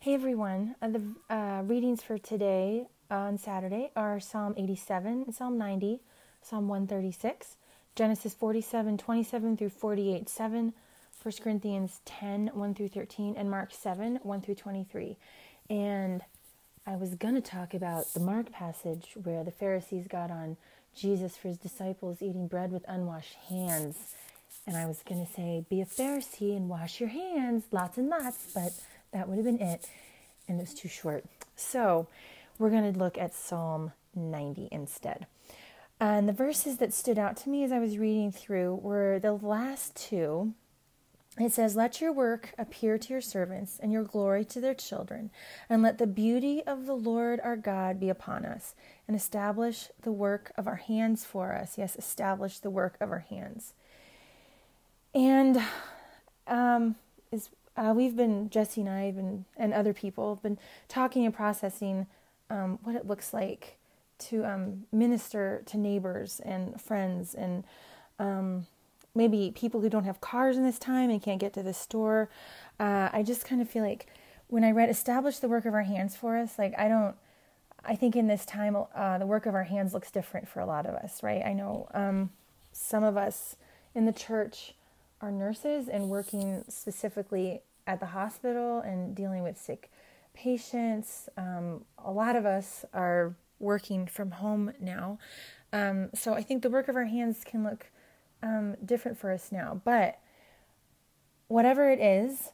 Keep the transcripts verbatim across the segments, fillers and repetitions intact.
Hey everyone, uh, the uh, readings for today uh, on Saturday are Psalm eighty-seven, Psalm ninety, Psalm one thirty-six, Genesis forty-seven twenty-seven through forty-eight seven, First Corinthians ten one through thirteen, and Mark seven one through twenty-three. And I was going to talk about the Mark passage where the Pharisees got on Jesus for his disciples eating bread with unwashed hands. And I was going to say, be a Pharisee and wash your hands, lots and lots, but that would have been it, and it was too short. So we're going to look at Psalm ninety instead. And the verses that stood out to me as I was reading through were the last two. It says, let your work appear to your servants and your glory to their children, and let the beauty of the Lord our God be upon us, and establish the work of our hands for us. Yes, establish the work of our hands. And um, is Uh, we've been, Jesse and I have been, and other people have been talking and processing um, what it looks like to um, minister to neighbors and friends and um, maybe people who don't have cars in this time and can't get to the store. Uh, I just kind of feel like when I read establish the work of our hands for us, like I don't, I think in this time uh, the work of our hands looks different for a lot of us, right? I know um, some of us in the church are nurses and working specifically at the hospital and dealing with sick patients. Um, a lot of us are working from home now. Um, so I think the work of our hands can look um, different for us now. But whatever it is,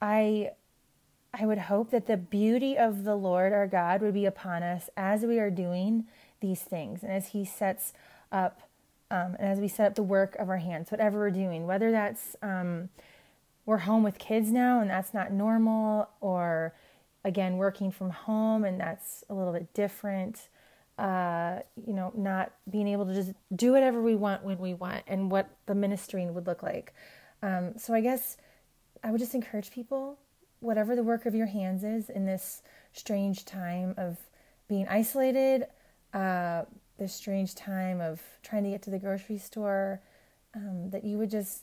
I I would hope that the beauty of the Lord our God would be upon us as we are doing these things. And as he sets up, um, and as we set up the work of our hands, whatever we're doing, whether that's... Um, We're home with kids now, and that's not normal, or, again, working from home, and that's a little bit different, uh, you know, not being able to just do whatever we want when we want, and what the ministering would look like. Um, so I guess I would just encourage people, whatever the work of your hands is in this strange time of being isolated, uh, this strange time of trying to get to the grocery store, um, that you would just...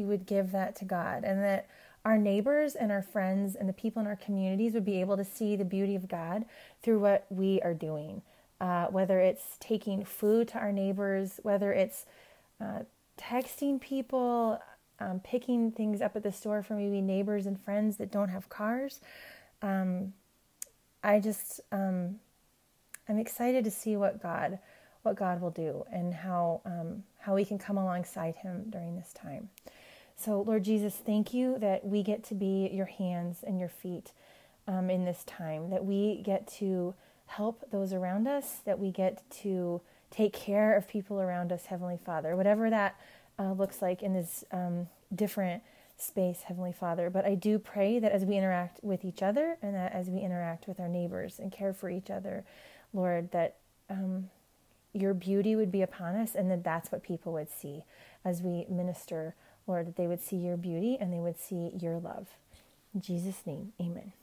you would give that to God, and that our neighbors and our friends and the people in our communities would be able to see the beauty of God through what we are doing, uh, whether it's taking food to our neighbors, whether it's uh, texting people, um, picking things up at the store for maybe neighbors and friends that don't have cars. Um, I just, um, I'm excited to see what God, what God will do, and how, um, how we can come alongside him during this time. So, Lord Jesus, thank you that we get to be your hands and your feet um, in this time, that we get to help those around us, that we get to take care of people around us, Heavenly Father, whatever that uh, looks like in this um, different space, Heavenly Father. But I do pray that as we interact with each other, and that as we interact with our neighbors and care for each other, Lord, that um, your beauty would be upon us, and that that's what people would see as we minister, Lord, that they would see your beauty and they would see your love. In Jesus' name, amen.